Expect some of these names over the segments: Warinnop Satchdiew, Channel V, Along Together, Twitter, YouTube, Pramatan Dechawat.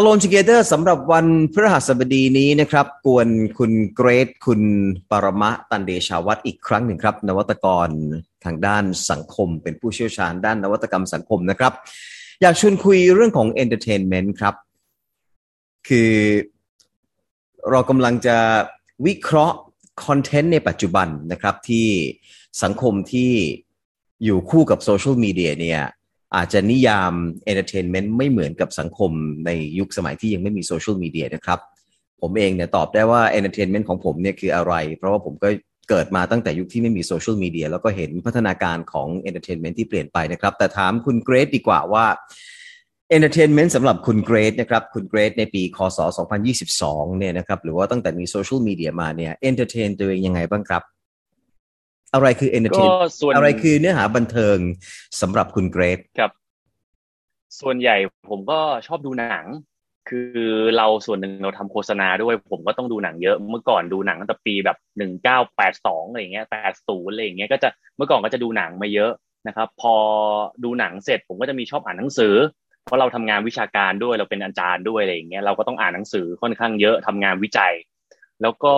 Along Together สำหรับวันพฤหัสบดีนี้นะครับกวนคุณเกรซคุณปรมะตันเดชาวัฒน์อีกครั้งหนึ่งครับนวัตกรทางด้านสังคมเป็นผู้เชี่ยวชาญด้านนวัตกรรมสังคมนะครับอยากชวนคุยเรื่องของ Entertainment ครับคือเรากำลังจะวิเคราะห์คอนเทนต์ในปัจจุบันนะครับที่สังคมที่อยู่คู่กับโซเชียลมีเดียเนี่ยอาจจะนิยาม entertainment ไม่เหมือนกับสังคมในยุคสมัยที่ยังไม่มีโซเชียลมีเดียนะครับผมเองเนี่ยตอบได้ว่า entertainment ของผมเนี่ยคืออะไรเพราะว่าผมก็เกิดมาตั้งแต่ยุคที่ไม่มีโซเชียลมีเดียแล้วก็เห็นพัฒนาการของ entertainment ที่เปลี่ยนไปนะครับแต่ถามคุณเกรซดีกว่าว่า entertainment สำหรับคุณเกรซนะครับคุณเกรซในปีคศ2022เนี่ยนะครับหรือว่าตั้งแต่มีโซเชียลมีเดียมาเนี่ย entertain ตัวเองยังไงบ้างครับอะไรคือ entertainment อะไรคือเนื้อหาบันเทิงสำหรับคุณเกรซครับส่วนใหญ่ผมก็ชอบดูหนังคือเราส่วนหนึ่งเราทำโฆษณาด้วยผมก็ต้องดูหนังเยอะเมื่อก่อนดูหนังตั้งแต่ปีแบบ1982อะไรอย่างเงี้ย80อะไรอย่างเงี้ยก็จะเมื่อก่อนก็จะดูหนังมาเยอะนะครับพอดูหนังเสร็จผมก็จะมีชอบอ่านหนังสือเพราะเราทำงานวิชาการด้วยเราเป็นอาจารย์ด้วยอะไรอย่างเงี้ยเราก็ต้องอ่านหนังสือค่อนข้างเยอะทำงานวิจัยแล้วก็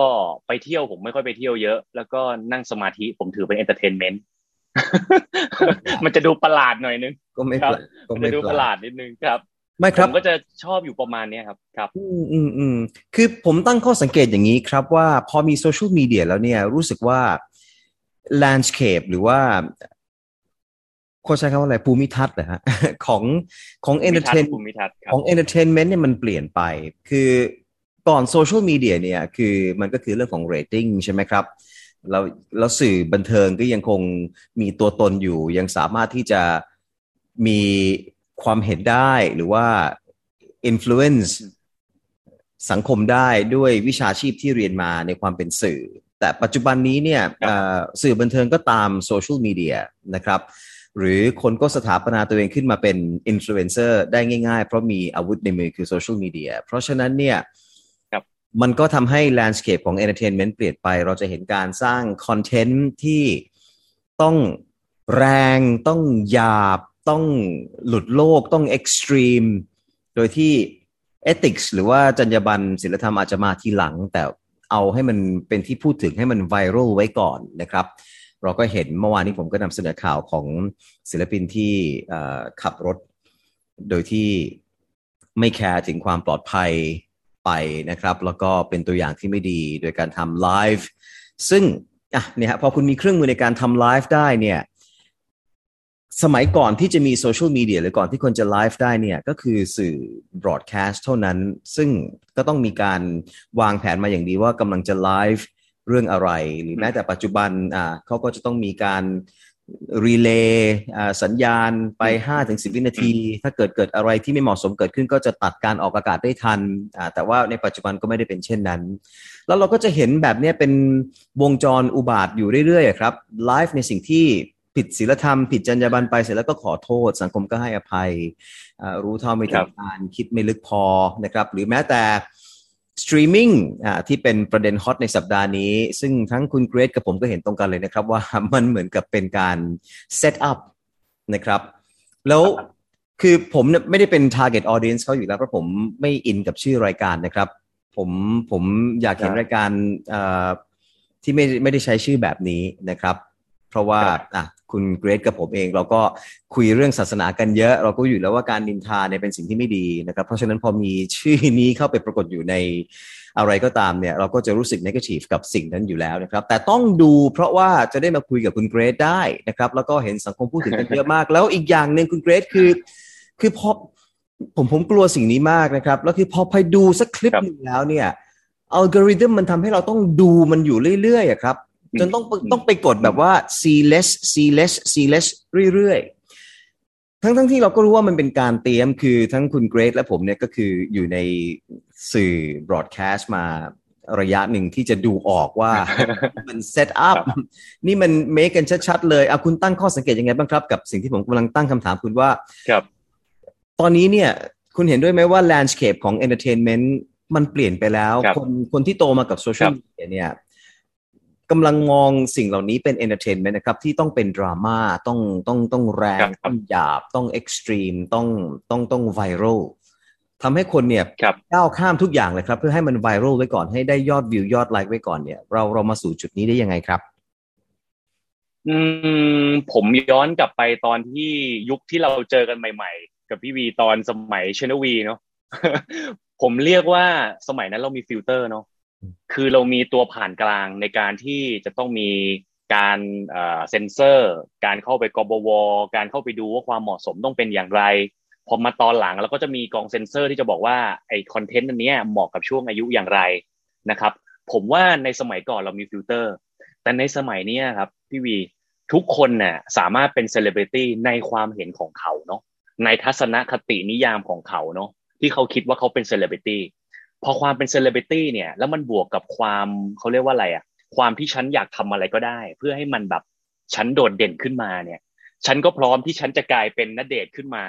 ไปเที่ยวผมไม่ค่อยไปเที่ยวเยอะแล้วก็นั่งสมาธิผมถือเป็นเอนเตอร์เทนเมนต์มันจะดูประหลาดหน่อยนึงก็ไม่ครับมันจะดูประหลาดนิดนึงครับไม่ครับผมก็จะชอบอยู่ประมาณนี้ครับครับคือผมตั้งข้อสังเกตอย่างนี้ครับว่าพอมีโซเชียลมีเดียแล้วเนี่ยรู้สึกว่า landscape หรือว่าเขาใช้คำว่าอะไรภูมิทัศน์เหรอฮะของเอนเตอร์เทนของเอนเตอร์เทนเมนต์เนี่ยมันเปลี่ยนไปคือก่อนโซเชียลมีเดียเนี่ยคือมันก็คือเรื่องของเรตติ้งใช่ไหมครับแล้วสื่อบันเทิงก็ยังคงมีตัวตนอยู่ยังสามารถที่จะมีความเห็นได้หรือว่า influence สังคมได้ด้วยวิชาชีพที่เรียนมาในความเป็นสื่อแต่ปัจจุบันนี้เนี่ยสื่อบันเทิงก็ตามโซเชียลมีเดียนะครับหรือคนก็สถาปนาตัวเองขึ้นมาเป็น influencer ได้ง่ายๆเพราะมีอาวุธในมือคือโซเชียลมีเดียเพราะฉะนั้นเนี่ยมันก็ทำให้ landscape ของ entertainment เปลี่ยนไปเราจะเห็นการสร้างคอนเทนต์ที่ต้องแรงต้องหยาบต้องหลุดโลกต้อง extreme โดยที่ ethics หรือว่าจรรยาบรรณศิลธรรมอาจจะมาทีหลังแต่เอาให้มันเป็นที่พูดถึงให้มัน viral ไว้ก่อนนะครับเราก็เห็นเมื่อวานนี้ผมก็นำเสนอข่าวของศิลปินที่ขับรถโดยที่ไม่แคร์ถึงความปลอดภัยไปนะครับแล้วก็เป็นตัวอย่างที่ไม่ดีโดยการทำไลฟ์ซึ่งเนี่ยพอคุณมีเครื่องมือในการทำไลฟ์ได้เนี่ยสมัยก่อนที่จะมีโซเชียลมีเดียหรือก่อนที่คนจะไลฟ์ได้เนี่ยก็คือสื่อบล็อดแคสต์เท่านั้นซึ่งก็ต้องมีการวางแผนมาอย่างดีว่ากำลังจะไลฟ์เรื่องอะไรหรือแม้แต่ปัจจุบันเขาก็จะต้องมีการรีเลย์สัญญาณไป 5-10 วินาทีถ้าเกิดอะไรที่ไม่เหมาะสมเกิดขึ้นก็จะตัดการออกอากาศได้ทันแต่ว่าในปัจจุบันก็ไม่ได้เป็นเช่นนั้นแล้วเราก็จะเห็นแบบนี้เป็นวงจรอุบาทอยู่เรื่อยๆครับไลฟ์ในสิ่งที่ผิดศีลธรรมผิดจรรยาบรรณไปเสร็จแล้วก็ขอโทษสังคมก็ให้อภัยรู้เท่าไม่ถึงการคิดไม่ลึกพอนะครับหรือแม้แต่สตรีมมิ่งที่เป็นประเด็นฮอตในสัปดาห์นี้ซึ่งทั้งคุณเกรซกับผมก็เห็นตรงกันเลยนะครับว่ามันเหมือนกับเป็นการเซตอัพนะครับแล้วคือผมไม่ได้เป็น target audience เขาอยู่แล้วเพราะผมไม่อินกับชื่อรายการนะครับผมอยากเห็นรายการที่ไม่ได้ใช้ชื่อแบบนี้นะครับเพราะว่าคุณเกรซกับผมเองเราก็คุยเรื่องศาสนากันเยอะเราก็อยู่แล้วว่าการนินทาเนี่ยเป็นสิ่งที่ไม่ดีนะครับเพราะฉะนั้นพอมีชื่อนี้เข้าไปปรากฏอยู่ในอะไรก็ตามเนี่ยเราก็จะรู้สึกเนกาทีฟกับสิ่งนั้นอยู่แล้วนะครับแต่ต้องดูเพราะว่าจะได้มาคุยกับคุณเกรซได้นะครับแล้วก็เห็นสังคมพูดถึงกันเยอะมากแล้วอีกอย่างนึงคุณเกรซคือพอผมกลัวสิ่งนี้มากนะครับแล้วคือพอไปดูสักคลิปนึงแล้วเนี่ยอัลกอริทึมมันทำให้เราต้องดูมันอยู่เรื่อยๆครับจนต้องไปกดแบบว่า see less เรื่อยๆทั้งที่เราก็รู้ว่ามันเป็นการเตรียมคือทั้งคุณเกรซและผมเนี่ยก็คืออยู่ในสื่อบรอดแคสต์มาระยะหนึ่งที่จะดูออกว่า มันเซตอัพนี่มันเมคกันชัดๆเลยคุณตั้งข้อสังเกตยังไงบ้างครับกับสิ่งที่ผมกำลังตั้งคำถามคุณว่าตอนนี้เนี่ยคุณเห็นด้วยไหมว่า landscape ของ entertainment มันเปลี่ยนไปแล้วคนที่โตมากับโซเชียลมีเดียเนี่ยกำลังมองสิ่งเหล่านี้เป็นเอนเตอร์เทนเมนต์นะครับที่ต้องเป็นดราม่าต้องแรงต้องหยาบต้องเอ็กซ์ตรีมต้องไวรัล ทำให้คนเนี่ยก้าวข้ามทุกอย่างเลยครับเพื่อให้มันไวรัลไว้ก่อนให้ได้ยอดวิวยอดไลค์ไว้ก่อนเนี่ยเรามาสู่จุดนี้ได้ยังไงครับผมย้อนกลับไปตอนที่ยุคที่เราเจอกันใหม่ๆกับพี่วีตอนสมัย Channel V เนาะ ผมเรียกว่าสมัยนั้นเรามีฟิลเตอร์เนาะคือเรามีตัวผ่านกลางในการที่จะต้องมีการเซ็นเซอร์การเข้าไปกบวการเข้าไปดูว่าความเหมาะสมต้องเป็นอย่างไรพอมาตอนหลังเราก็จะมีกองเซ็นเซอร์ที่จะบอกว่าไอคอนเทนต์อันเนี้ยเหมาะกับช่วงอายุอย่างไรนะครับผมว่าในสมัยก่อนเรามีฟิลเตอร์แต่ในสมัยนี้ครับพี่วีทุกคนน่ะสามารถเป็นเซเลบริตี้ในความเห็นของเขาเนาะในทัศนคตินิยามของเขาเนาะที่เขาคิดว่าเขาเป็นเซเลบริตี้พอความเป็นเซเลบริตี้เนี่ยแล้วมันบวกกับความเขาเรียกว่าอะไรอะความที่ฉันอยากทำอะไรก็ได้เพื่อให้มันแบบฉันโดดเด่นขึ้นมาเนี่ยฉันก็พร้อมที่ฉันจะกลายเป็นณเดชน์ขึ้นมา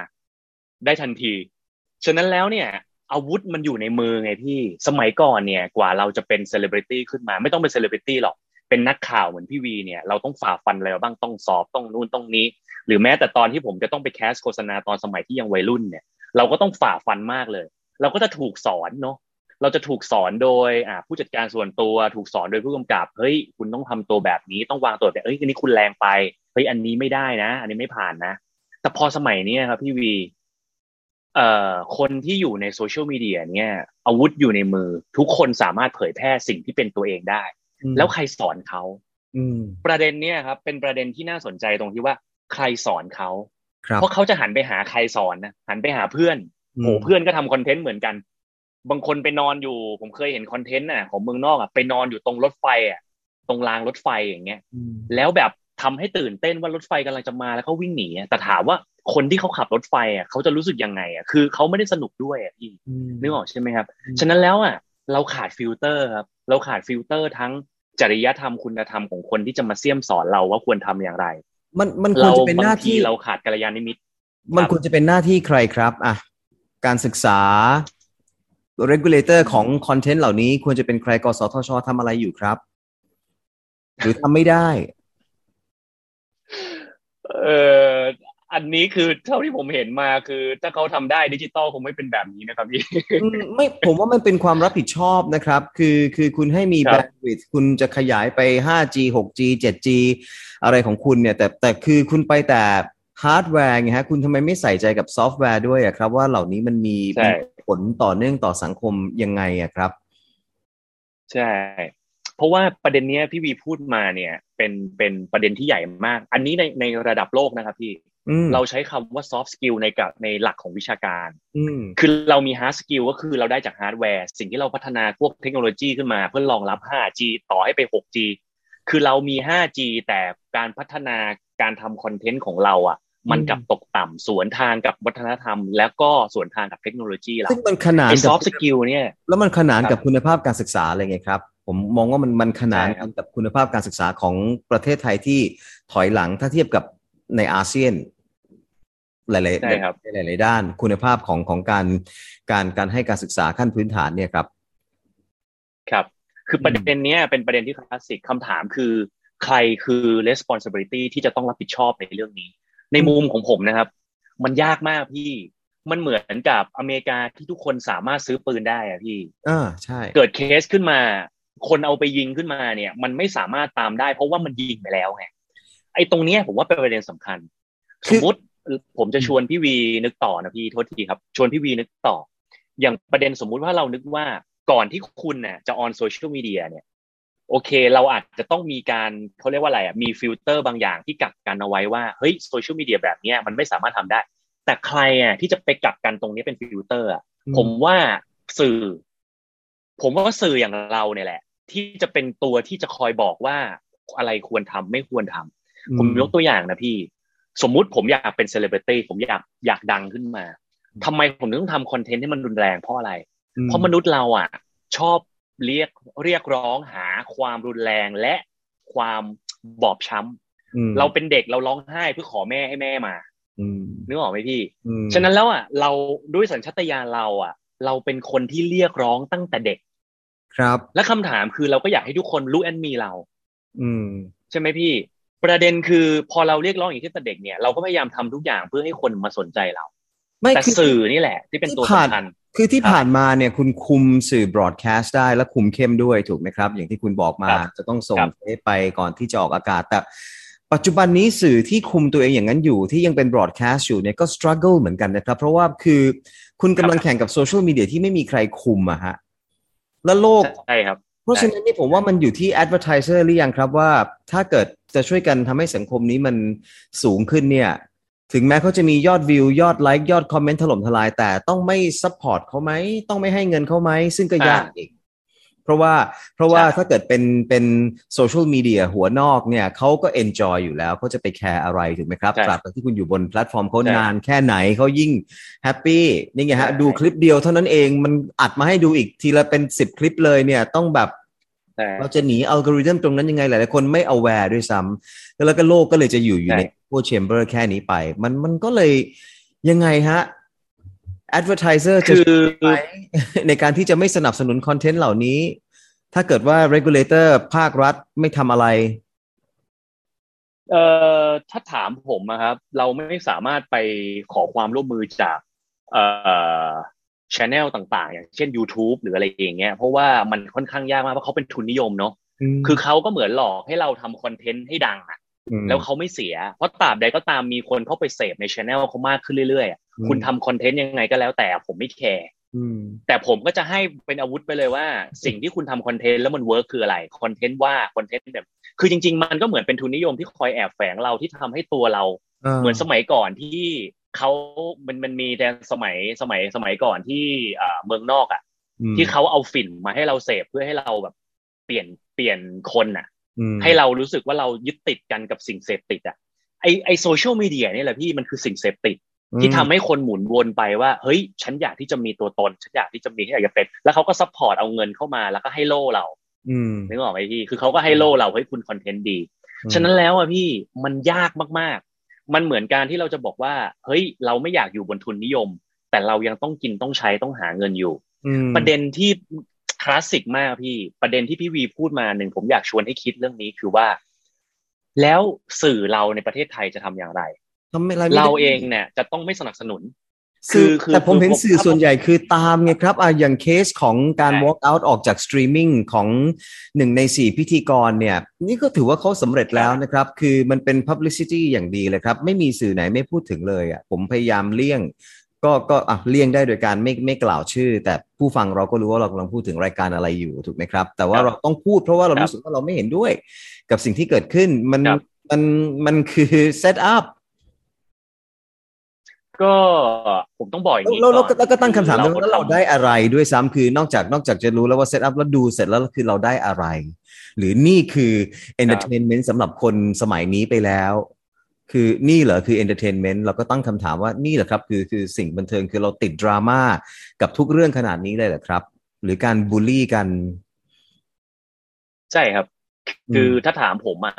ได้ทันทีฉะนั้นแล้วเนี่ยอาวุธมันอยู่ในมือไงพี่สมัยก่อนเนี่ยกว่าเราจะเป็นเซเลบริตี้ขึ้นมาไม่ต้องเป็นเซเลบริตี้หรอกเป็นนักข่าวเหมือนพี่วีเนี่ยเราต้องฝ่าฟันอะไรบ้างต้องสอบต้องนู่นต้องนี้หรือแม้แต่ตอนที่ผมจะต้องไปแคสโฆษณาตอนสมัยที่ยังวัยรุ่นเนี่ยเราก็ต้องฝ่าฟันมากเลยเราก็จะถูกสอนเนาะเราจะถูกสอนโดยผู้จัดการส่วนตัวถูกสอนโดยผู้กำกับเฮ้ยคุณต้องทำตัวแบบนี้ต้องวางตัวแบบเอ้ยอันนี้คุณแรงไปเฮ้ยอันนี้ไม่ได้นะอันนี้ไม่ผ่านนะแต่พอสมัยนี้ครับพี่วีคนที่อยู่ในโซเชียลมีเดียเนี่ยอาวุธอยู่ในมือทุกคนสามารถเผยแพร่สิ่งที่เป็นตัวเองได้แล้วใครสอนเขาประเด็นเนี้ยครับเป็นประเด็นที่น่าสนใจตรงที่ว่าใครสอนเขาเพราะเขาจะหันไปหาใครสอนนะหันไปหาเพื่อนโหเพื่อนก็ทำคอนเทนต์เหมือนกันบางคนไปนอนอยู่ผมเคยเห็นคอนเทนต์น่ะของเมืองนอกอ่ะไปนอนอยู่ตรงรถไฟอ่ะตรงรางรถไฟอย่างเงี้ยแล้วแบบทำให้ตื่นเต้นว่ารถไฟกำลังจะมาแล้วเขาวิ่งหนีแต่ถามว่าคนที่เขาขับรถไฟอ่ะเขาจะรู้สึกยังไงอ่ะคือเขาไม่ได้สนุกด้วยอ่ะพี่นึกออกใช่ไหมครับฉะนั้นแล้วอ่ะเราขาดฟิลเตอร์ครับเราขาดฟิลเตอร์ทั้งจริยธรรมคุณธรรมของคนที่จะมาเสี่ยมสอนเราว่าควรทำอย่างไรมันควรจะเป็นหน้าที่เราขาดกัลยาณมิตรมันควรจะเป็นหน้าที่ใครครับอ่ะการศึกษาregulator ของคอนเทนต์เหล่านี้ควรจะเป็นใครกสทช.ทำอะไรอยู่ครับหรือทำไม่ได้อันนี้คือเท่าที่ผมเห็นมาคือถ้าเขาทำได้ดิจิตอลคงไม่เป็นแบบนี้นะครับพี่ไม่ผมว่ามันเป็นความรับผิดชอบนะครับคือคุณให้มี bandwidth คุณจะขยายไป 5G 6G 7G อะไรของคุณเนี่ยแต่คือคุณไปแต่ฮาร์ดแวร์ไงฮะคุณทำไมไม่ใส่ใจกับซอฟต์แวร์ด้วยอ่ะครับว่าเหล่านี้มันมีผลต่อเนื่องต่อสังคมยังไงอ่ะครับใช่เพราะว่าประเด็นเนี้ยพี่วีพูดมาเนี่ยเป็นประเด็นที่ใหญ่มากอันนี้ในระดับโลกนะครับพี่เราใช้คำว่าซอฟต์สกิลในหลักของวิชาการคือเรามีฮาร์ดสกิลก็คือเราได้จากฮาร์ดแวร์สิ่งที่เราพัฒนาพวกเทคโนโลยีขึ้นมาเพื่อรองรับ 5G ต่อให้ไป 6G คือเรามี 5G แต่การพัฒนาการทำคอนเทนต์ของเราอ่ะมันกับตกต่ำสวนทางกับวัฒนธรรมแล้วก็สวนทางกับเทคโนโลยีเราซึ่งมันขนานกับซอฟต์สกิลเนี่ยแล้วมันขนานกับคุณภาพการศึกษาอะไรไงครับผมมองว่ามันขนานกับคุณภาพการศึกษาของประเทศไทยที่ถอยหลังถ้าเทียบกับในอาเซียนหลายด้านคุณภาพของการให้การศึกษาขั้นพื้นฐานเนี่ยครับคือประเด็นเนี้ยเป็นประเด็นที่คลาสสิกคำถามคือใครคือ responsibility ที่จะต้องรับผิดชอบในเรื่องนี้ในมุมของผมนะครับมันยากมากพี่มันเหมือนกับอเมริกาที่ทุกคนสามารถซื้อปืนได้อะพี่ใช่เกิดเคสขึ้นมาคนเอาไปยิงขึ้นมาเนี่ยมันไม่สามารถตามได้เพราะว่ามันยิงไปแล้วไงไอ้ตรงเนี้ยผมว่าเป็นประเด็นสำคัญสมมติผมจะชวนพี่วีนึกต่อนะพี่โทษทีครับชวนพี่วีนึกต่ออย่างประเด็นสมมุติว่าเรานึกว่าก่อนที่คุณน่ะจะออนโซเชียลมีเดียเนี่ยโอเคเราอาจจะต้องมีการเขาเรียกว่าอะไรอ่ะมีฟิลเตอร์บางอย่างที่กักกันเอาไว้ว่าเฮ้ยโซเชียลมีเดียแบบเนี้ยมันไม่สามารถทำได้แต่ใครอ่ะที่จะไปกักกันตรงนี้เป็นฟิลเตอร์อ่ะผมว่าสื่ออย่างเราเนี่ยแหละที่จะเป็นตัวที่จะคอยบอกว่าอะไรควรทำไม่ควรทำผมยกตัวอย่างนะพี่สมมุติผมอยากเป็นเซเลบริตี้ผมอยากดังขึ้นมาทำไมผมถึงต้องทำคอนเทนต์ให้มันรุนแรงเพราะอะไรเพราะมนุษย์เราอ่ะชอบเรียกร้องหาความรุนแรงและความบอบช้ำเราเป็นเด็กเราร้องไห้เพื่อขอแม่ให้แม่มานึกออกไหมพี่ฉะนั้นแล้วอ่ะเราด้วยสัญชาตญาณเราอ่ะเราเป็นคนที่เรียกร้องตั้งแต่เด็กครับและคำถามคือเราก็อยากให้ทุกคนรู้แอนมีเราใช่ไหมพี่ประเด็นคือพอเราเรียกร้องอย่างที่ตั้งแต่เด็กเนี่ยเราก็พยายามทำทุกอย่างเพื่อให้คนมาสนใจเรา ไม่สื่อนี่แหละที่เป็นตัวสำคัญคือที่ผ่านมาเนี่ยคุณคุมสื่อบรอดแคสต์ได้และคุมเข้มด้วยถูกไหมครับอย่างที่คุณบอกมาจะต้องส่งไปก่อนที่จะออกอากาศแต่ปัจจุบันนี้สื่อที่คุมตัวเองอย่างนั้นอยู่ที่ยังเป็นบรอดแคสต์อยู่เนี่ยก็สครัลเกิลเหมือนกันนะครับเพราะว่าคือคุณกำลังแข่งกับโซเชียลมีเดียที่ไม่มีใครคุมอะฮะและโลกใช่ครับเพราะฉะนั้นนี่ผมว่ามันอยู่ที่ advertiser หรือยังครับว่าถ้าเกิดจะช่วยกันทำให้สังคมนี้มันสูงขึ้นเนี่ยถึงแม้เขาจะมียอดวิวยอดไลค์ยอดคอมเมนต์ถล่มทลายแต่ต้องไม่ซัพพอร์ตเขาไหมต้องไม่ให้เงินเขาไหมซึ่งก็ยากอีกเพราะว่าถ้าเกิดเป็นโซเชียลมีเดียหัวนอกเนี่ยเขาก็ enjoy อยู่แล้วเขาจะไปแคร์อะไรถูกไหมครับตราบที่คุณอยู่บนแพลตฟอร์มเขานานแค่ไหนเขายิ่งแฮปปี้นี่ไงฮะดูคลิปเดียวเท่านั้นเองมันอัดมาให้ดูอีกทีละเป็น10คลิปเลยเนี่ยต้องแบบเราจะหนีอัลกอริทึมตรงนั้นยังไงหลายๆคนไม่ aware ด้วยซ้ำแล้วก็โลกก็เลยจะอยู่ในโคเชมเบอร์แค่นี้ไปมันก็เลยยังไงฮะ advertiser จะในการที่จะไม่สนับสนุนคอนเทนต์เหล่านี้ถ้าเกิดว่า regulator ภาครัฐไม่ทำอะไรถ้าถามผมนะครับเราไม่สามารถไปขอความร่วมมือจากchannel ต่างๆอย่างเช่น YouTube หรืออะไรอย่างเงี้ยเพราะว่ามันค่อนข้างยากมากเพราะเขาเป็นทุนนิยมเนาะคือเขาก็เหมือนหลอกให้เราทำคอนเทนต์ให้ดังอ่ะแล้วเขาไม่เสียเพราะตราบใดก็ตามมีคนเข้าไปเสพใน channel เขามากขึ้นเรื่อยๆคุณทำคอนเทนต์ยังไงก็แล้วแต่ผมไม่แคร์แต่ผมก็จะให้เป็นอาวุธไปเลยว่าสิ่งที่คุณทำคอนเทนต์แล้วมันเวิร์คคืออะไรคอนเทนต์ว่าคอนเทนต์แบบคือจริงๆมันก็เหมือนเป็นทุนนิยมที่คอยแอบแฝงเราที่ทำให้ตัวเราเหมือนสมัยก่อนที่เขามันมีแต่สมัยก่อนที่เมืองนอกอ่ะที่เขาเอาฝิ่นมาให้เราเสพเพื่อให้เราแบบเปลี่ยนคนอ่ะให้เรารู้สึกว่าเรายึดติดกันกับสิ่งเสพติดอ่ะไอโซเชียลมีเดียนี่แหละพี่มันคือสิ่งเสพติดที่ทำให้คนหมุนวนไปว่าเฮ้ยฉันอยากที่จะมีตัวตนฉันอยากที่จะมีอยากจะเป็นแล้วเขาก็ซัพพอร์ตเอาเงินเข้ามาแล้วก็ให้โล่เรานึกออกไหมพี่คือเขาก็ให้โล่เราให้คุณคอนเทนต์ดีฉะนั้นแล้วอ่ะพี่มันยากมากมันเหมือนการที่เราจะบอกว่าเฮ้ยเราไม่อยากอยู่บนทุนนิยมแต่เรายังต้องกินต้องใช้ต้องหาเงินอยู่ประเด็นที่คลาสสิกมากพี่ประเด็นที่พี่วีพูดมาหนึ่งผมอยากชวนให้คิดเรื่องนี้คือว่าแล้วสื่อเราในประเทศไทยจะทำอย่างไรเราเองเนี่ยจะต้องไม่สนับสนุนคือแต่ผมเห็นสื่อส่วนใหญ่คือตามไงครับอย่างเคสของการ walk out ออกจากสตรีมมิ่งของ1ใน4พิธีกรเนี่ยนี่ก็ถือว่าเขาสำเร็จแล้วนะครับคือมันเป็น publicity อย่างดีเลยครับไม่มีสื่อไหนไม่พูดถึงเลยอ่ะผมพยายามเลี่ยงก็เลี่ยงได้โดยการไม่กล่าวชื่อแต่ผู้ฟังเราก็รู้ว่าเรากำลังพูดถึงรายการอะไรอยู่ถูกไหมครับแต่ว่าเราต้องพูดเพราะว่าเรารู้สึกว่าเราไม่เห็นด้วยกับสิ่งที่เกิดขึ้นมันคือ set upก็ผมต้องบอกอย่างนี้แล้วก็ตั้งคำถามแล้วเราได้อะไรด้วยซ้ำคือนอกจากจะรู้แล้วว่าเซตอัพแล้วดูเสร็จแล้วคือเราได้อะไรหรือนี่คือเอนเตอร์เทนเมนต์สำหรับคนสมัยนี้ไปแล้วคือนี่เหรอคือเอนเตอร์เทนเมนต์เราก็ตั้งคำถามว่านี่เหรอครับคือสิ่งบันเทิงคือเราติดดราม่ากับทุกเรื่องขนาดนี้เลยเหรอครับหรือการบูลลี่กันใช่ครับคือถ้าถามผมอ่ะ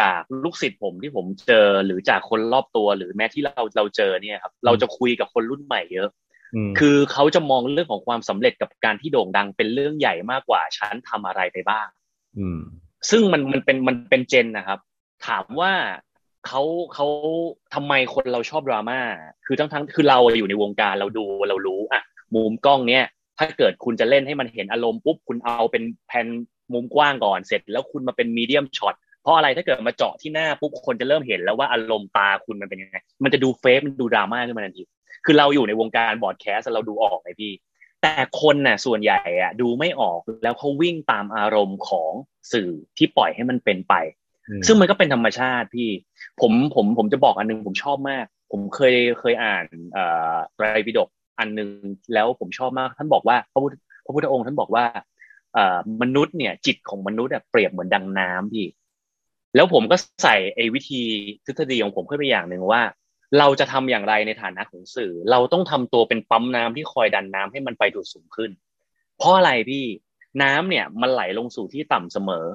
จากลูกศิษย์ผมที่ผมเจอหรือจากคนรอบตัวหรือแม้ที่เราเจอเนี่ยครับเราจะคุยกับคนรุ่นใหม่เยอะคือเขาจะมองเรื่องของความสำเร็จกับการที่โด่งดังเป็นเรื่องใหญ่มากกว่าฉันทำอะไรไปบ้างซึ่งมันเป็นเจนนะครับถามว่าเขาทำไมคนเราชอบดราม่าคือทั้งคือเราอยู่ในวงการเราดูเรารู้อ่ะมุมกล้องเนี่ยถ้าเกิดคุณจะเล่นให้มันเห็นอารมณ์ปุ๊บคุณเอาเป็นแผ่นมุมกว้างก่อนเสร็จแล้วคุณมาเป็นมีเดียมช็อตเพราะอะไรถ้าเกิดมาเจาะที่หน้าปุ๊บคนจะเริ่มเห็นแล้วว่าอารมณ์ตาคุณมันเป็นยังไงมันจะดูเฟซมันดูดราม่าขึ้นมาทันทีคือเราอยู่ในวงการบอดแคสต์เราดูออกไงพี่แต่คนน่ะส่วนใหญ่อ่ะดูไม่ออกแล้วเขาวิ่งตามอารมณ์ของสื่อที่ปล่อยให้มันเป็นไปซึ่งมันก็เป็นธรรมชาติพี่ผมจะบอกอันนึงผมชอบมากผมเคยอ่านไตรปิฎกอันนึงแล้วผมชอบมากท่านบอกว่าพระพุทธองค์ท่านบอกว่ามนุษย์เนี่ยจิตของมนุษย์เปรียบเหมือนดังน้ำพี่แล้วผมก็ใส่ไอ้วิธีทฤษฎีของผมขึ้นไปอย่างหนึ่งว่าเราจะทำอย่างไรในฐานะของสื่อเราต้องทำตัวเป็นปั๊มน้ำที่คอยดันน้ำให้มันไปดูดสูงขึ้นเพราะอะไรพี่น้ำเนี่ยมันไหลลงสู่ที่ต่ำเสมอ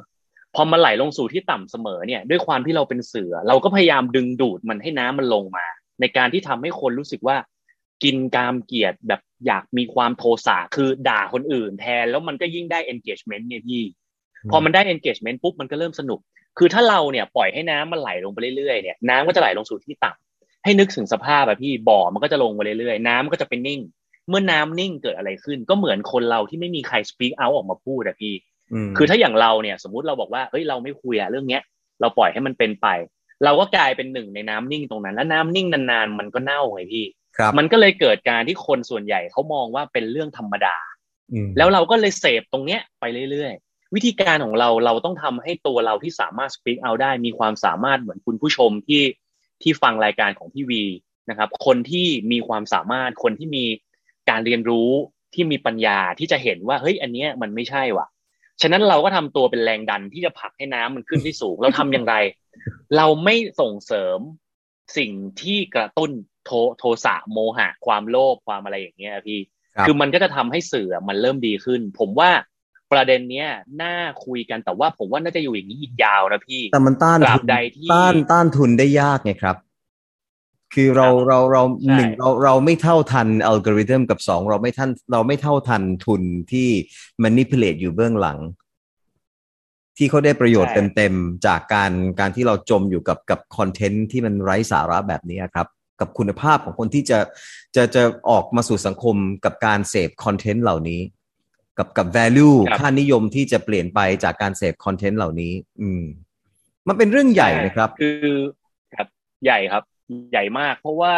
พอมันไหลลงสู่ที่ต่ำเสมอเนี่ยด้วยความที่เราเป็นสื่อเราก็พยายามดึงดูดมันให้น้ำมันลงมาในการที่ทำให้คนรู้สึกว่ากินกามเกียรติแบบอยากมีความโทสะคือด่าคนอื่นแทนแล้วมันก็ยิ่งได้ engagement เนี่ยพี่พอมันได้ engagement ปุ๊บมันก็เริ่มสนุกคือถ้าเราเนี่ยปล่อยให้น้ำมันไหลลงไปเรื่อยๆเนี่ยน้ำก็จะไหลลงสู่ที่ต่ำ ให้นึกถึงสภาพแบบพี่บ่อมันก็จะลงไปเรื่อยๆน้ำก็จะเป็นนิ่งเมื่อน้ำนิ่งเกิดอะไรขึ้นก็เหมือนคนเราที่ไม่มีใคร speak out ออกมาพูดอะพี่คือถ้าอย่างเราเนี่ยสมมติเราบอกว่าเฮ้ยเราไม่คุยอะเรื่องเนี้ยเราปล่อยให้มันเป็นไปเราก็กลายเป็นหนึ่งในน้ำนิ่งตรงนั้นและน้ำนิ่งนานๆมันก็เน่าไงพี่มันก็เลยเกิดการที่คนส่วนใหญ่เขามองว่าเป็นเรื่องธรรมดาแล้วเราก็เลยเสพตรงเนี้ยไปเรื่อยๆวิธีการของเราต้องทำให้ตัวเราที่สามารถ speak out ได้มีความสามารถเหมือนคุณผู้ชมที่ฟังรายการของพี่วีนะครับคนที่มีความสามารถคนที่มีการเรียนรู้ที่มีปัญญาที่จะเห็นว่าเฮ้ยอันเนี้ยมันไม่ใช่ว่ะฉะนั้นเราก็ทำตัวเป็นแรงดันที่จะผลักให้น้ำมันขึ้นที่สูงเราทำอย่างไรเราไม่ส่งเสริมสิ่งที่กระตุ้นโทสะโมหะความโลภความอะไรอย่างเงี้ยพี่คือมันก็จะทำให้สื่อมันเริ่มดีขึ้นผมว่าประเด็นเนี้ยน่าคุยกันแต่ว่าผมว่าน่าจะอยู่อย่างนี้อีกยาวนะพี่แต่มันต้านทุนได้ยากไงครับคือเราหนึ่งเราไม่เท่าทันอัลกอริทึมกับสองเราไม่เท่าทันทุนที่มันนิพิเลตอยู่เบื้องหลังที่เขาได้ประโยชน์เต็มๆจากการที่เราจมอยู่กับคอนเทนต์ที่มันไร้สาระแบบนี้ครับกับคุณภาพของคนที่จะออกมาสู่สังคมกับการเสพคอนเทนต์เหล่านี้กับ value ค่านิยมที่จะเปลี่ยนไปจากการเสพคอนเทนต์เหล่านี้มันเป็นเรื่องใหญ่นะครับคือครับใหญ่ครับใหญ่มากเพราะว่า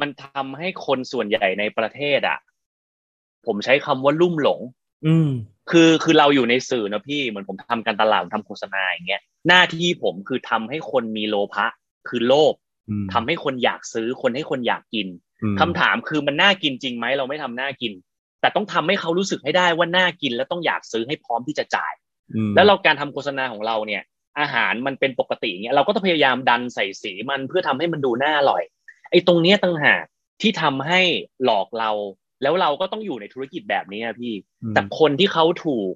มันทำให้คนส่วนใหญ่ในประเทศอ่ะผมใช้คำว่าลุ่มหลงคือเราอยู่ในสื่อนะพี่เหมือนผมทำการตลาดทำโฆษณาอย่างเงี้ยหน้าที่ผมคือทำให้คนมีโลภะคือโลภทำให้คนอยากซื้อคนให้คนอยากกินคำถามคือมันน่ากินจริงไหมเราไม่ทำน่ากินแต่ต้องทำให้เขารู้สึกให้ได้ว่าน่ากินและต้องอยากซื้อให้พร้อมที่จะจ่ายแล้วเราการทำโฆษณาของเราเนี่ยอาหารมันเป็นปกติเงี้ยเราก็ต้องพยายามดันใส่สีมันเพื่อทำให้มันดูน่าอร่อยไอ้ตรงเนี้ยต่างหากที่ทำให้หลอกเราแล้วเราก็ต้องอยู่ในธุรกิจแบบนี้พี่แต่คนที่เขาถูก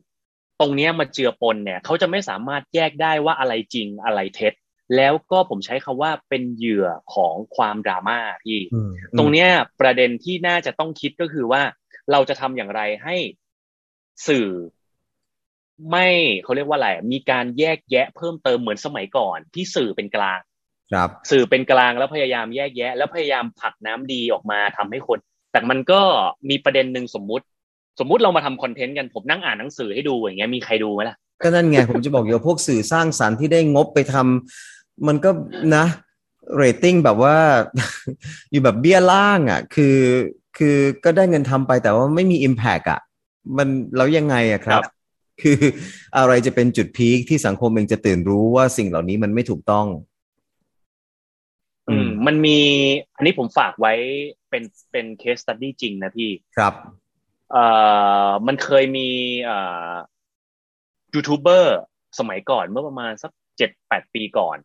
ตรงเนี้ยมาเจือปนเนี่ยเขาจะไม่สามารถแยกได้ว่าอะไรจริงอะไรเท็จแล้วก็ผมใช้คำว่าเป็นเหยื่อของความดราม่าพี่ตรงเนี้ยประเด็นที่น่าจะต้องคิดก็คือว่าเราจะทำอย่างไรให้สื่อไม่เขาเรียกว่าอะไรมีการแยกแยะเพิ่มเติมเหมือนสมัยก่อนที่สื่อเป็นกลางครับสื่อเป็นกลางแล้วพยายามแยกแยะแล้วพยายามผลักน้ำดีออกมาทำให้คนแต่มันก็มีประเด็นหนึ่งสมมุติเรามาทำคอนเทนต์กันผมนั่งอ่านหนังสือให้ดูอย่างเงี้ยมีใครดูไหมล่ะก็นั่นไง ผมจะบอกอยู่พวกสื่อสร้างสรรค์ที่ได้งบไปทำมันก็นะเรตติ้งแบบว่า อยู่แบบเบี้ยล่างอ่ะคือก็ได้เงินทำไปแต่ว่าไม่มี impact อ่ะมันแล้วยังไงอ่ะครับคืออะไรจะเป็นจุดพีคที่สังคมเองจะตื่นรู้ว่าสิ่งเหล่านี้มันไม่ถูกต้องมันมีอันนี้ผมฝากไว้เป็นเคสสตัดดี้จริงนะพี่ครับมันเคยมียูทูบเบอร์สมัยก่อนเมื่อประมาณสัก 7-8 ปีก่อน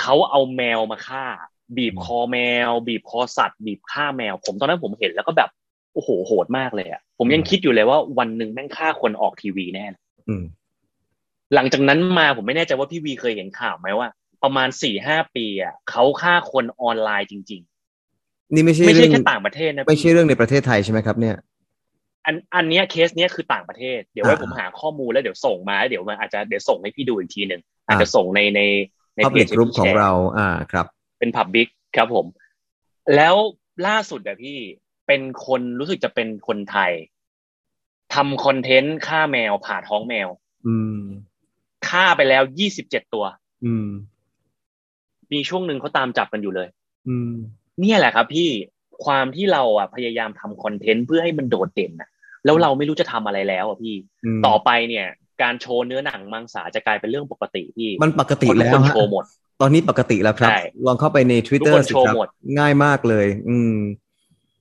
เขาเอาแมวมาฆ่าบีบคอแมวบีบคอสัตว์บีบฆ่าแมวผมตอนนั้นผมเห็นแล้วก็แบบโอ้โหโหดมากเลยอ่ะผมยังคิดอยู่เลยว่าวันหนึ่งแม่งฆ่าคนออกทีวีแน่หลังจากนั้นมาผมไม่แน่ใจว่าพี่วีเคยเห็นข่าวไหมว่าประมาณ 4-5 ปีอ่ะเขาฆ่าคนออนไลน์จริงๆนี่ไม่ใช่แค่ต่างประเทศนะไม่ใช่เรื่องในประเทศไทยใช่ไหมครับเนี่ยอันเนี้ยเคสเนี้ยคือต่างประเทศเดี๋ยวไว้ผมหาข้อมูลแล้วเดี๋ยวส่งมาเดี๋ยวมันอาจจะเดี๋ยวส่งให้พี่ดูอีกทีนึงอาจจะส่งในเพจกลุ่มของเราครับเป็นพับบิกครับผมแล้วล่าสุดอะพี่เป็นคนรู้สึกจะเป็นคนไทยทำคอนเทนต์ฆ่าแมวผ่าท้องแมวฆ่าไปแล้ว27ตัวมีช่วงหนึ่งเขาตามจับกันอยู่เลยเนี่ยแหละครับพี่ความที่เราอ่ะพยายามทำคอนเทนต์เพื่อให้มันโดดเด่นนะแล้วเราไม่รู้จะทำอะไรแล้วอ่ะพี่ต่อไปเนี่ยการโชว์เนื้อหนังมังสาจะกลายเป็นเรื่องปกติพี่มันปกติแล้วคนโชว์หมดตอนนี้ปกติแล้วครับลองเข้าไปใน Twitter สิครับง่ายมากเลย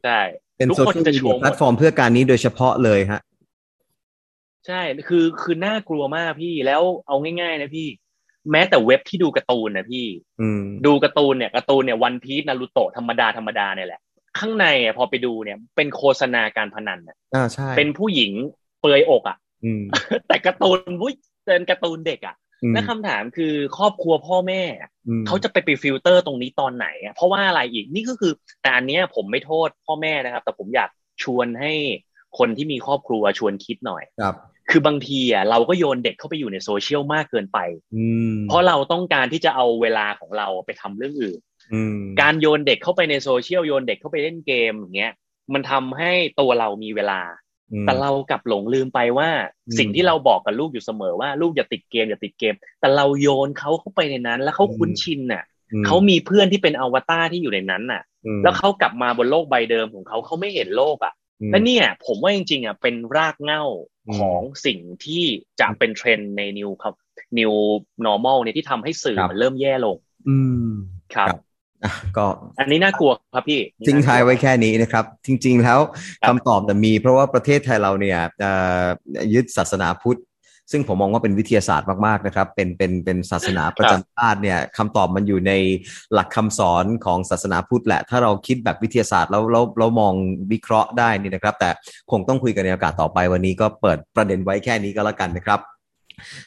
ใช่เป็นโซเชียลมีเดียแพลตฟอร์มเพื่อการนี้โดยเฉพาะเลยฮะใช่คือน่ากลัวมากพี่แล้วเอาง่ายๆนะพี่แม้แต่เว็บที่ดูการ์ตูนนะพี่ดูการ์ตูนเนี่ยวันพีซนารูโตะธรรมดาเนี่ยแหละข้างในอ่ะพอไปดูเนี่ยเป็นโฆษณาการพนันใช่เป็นผู้หญิงเปลือยอกอ่ะแต่การ์ตูนเด็กอ่ะและคำถามคือครอบครัวพ่อแม่เขาจะไปฟิลเตอร์ตรงนี้ตอนไหนอ่ะเพราะว่าอะไรอีกนี่ก็คือแต่อันเนี้ยผมไม่โทษพ่อแม่นะครับแต่ผมอยากชวนให้คนที่มีครอบครัวชวนคิดหน่อยครับคือบางทีอ่ะเราก็โยนเด็กเข้าไปอยู่ในโซเชียลมากเกินไปเพราะเราต้องการที่จะเอาเวลาของเราไปทำเรื่องอื่น การโยนเด็กเข้าไปในโซเชียลโยนเด็กเข้าไปเล่นเกมอย่างเงี้ยมันทำให้ตัวเรามีเวลาแต่เรากลับหลงลืมไปว่าสิ่งที่เราบอกกับลูกอยู่เสมอว่าลูกอย่าติดเกมอย่าติดเกมแต่เราโยนเขาเข้าไปในนั้นแล้วเขาคุ้นชินน่ะเขามีเพื่อนที่เป็นอวตารที่อยู่ในนั้นน่ะแล้วเขากลับมาบนโลกใบเดิมของเขาเขาไม่เห็นโลกอ่ะและเนี่ยผมว่าจริงๆอ่ะเป็นรากเหง้าของสิ่งที่จะเป็นเทรนด์ใน new ครับ new normal เนี่ยที่ทำให้สื่อมันเริ่มแย่ลงครับก็อันนี้น่ากลัวครับพี่ทิ้งท้ายไว้แค่นี้นะครับจริงๆแล้วคำตอบแต่มีเพราะว่าประเทศไทยเราเนี่ยยึดศาสนาพุทธซึ่งผมมองว่าเป็นวิทยาศาสตร์มากๆนะครับเป็นศาสนาประจำชาติเนี่ยคำตอบมันอยู่ในหลักคำสอนของศาสนาพุทธแหละถ้าเราคิดแบบวิทยาศาสตร์แล้วมองวิเคราะห์ได้นี่นะครับแต่คงต้องคุยกันในโอกาสต่อไปวันนี้ก็เปิดประเด็นไว้แค่นี้ก็แล้วกันนะครับ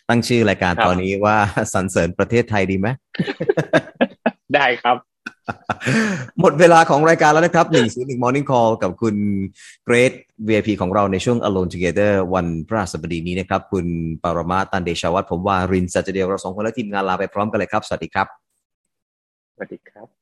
ตั้งชื่อรายการตอนนี้ว่าสรรเสริญประเทศไทยดีไหม ได้ครับหมดเวลาของรายการแล้วนะครับ101 Morning Call กับคุณเกรท VIP ของเราในช่วง Alone Together วันพฤหัสบดีนี้นะครับคุณปรมาตันเดชวัฒน์ผมวารินทร์สัจเดียวเรา2คนและทีมงานลาไปพร้อมกันเลยครับสวัสดีครับสวัสดีครับ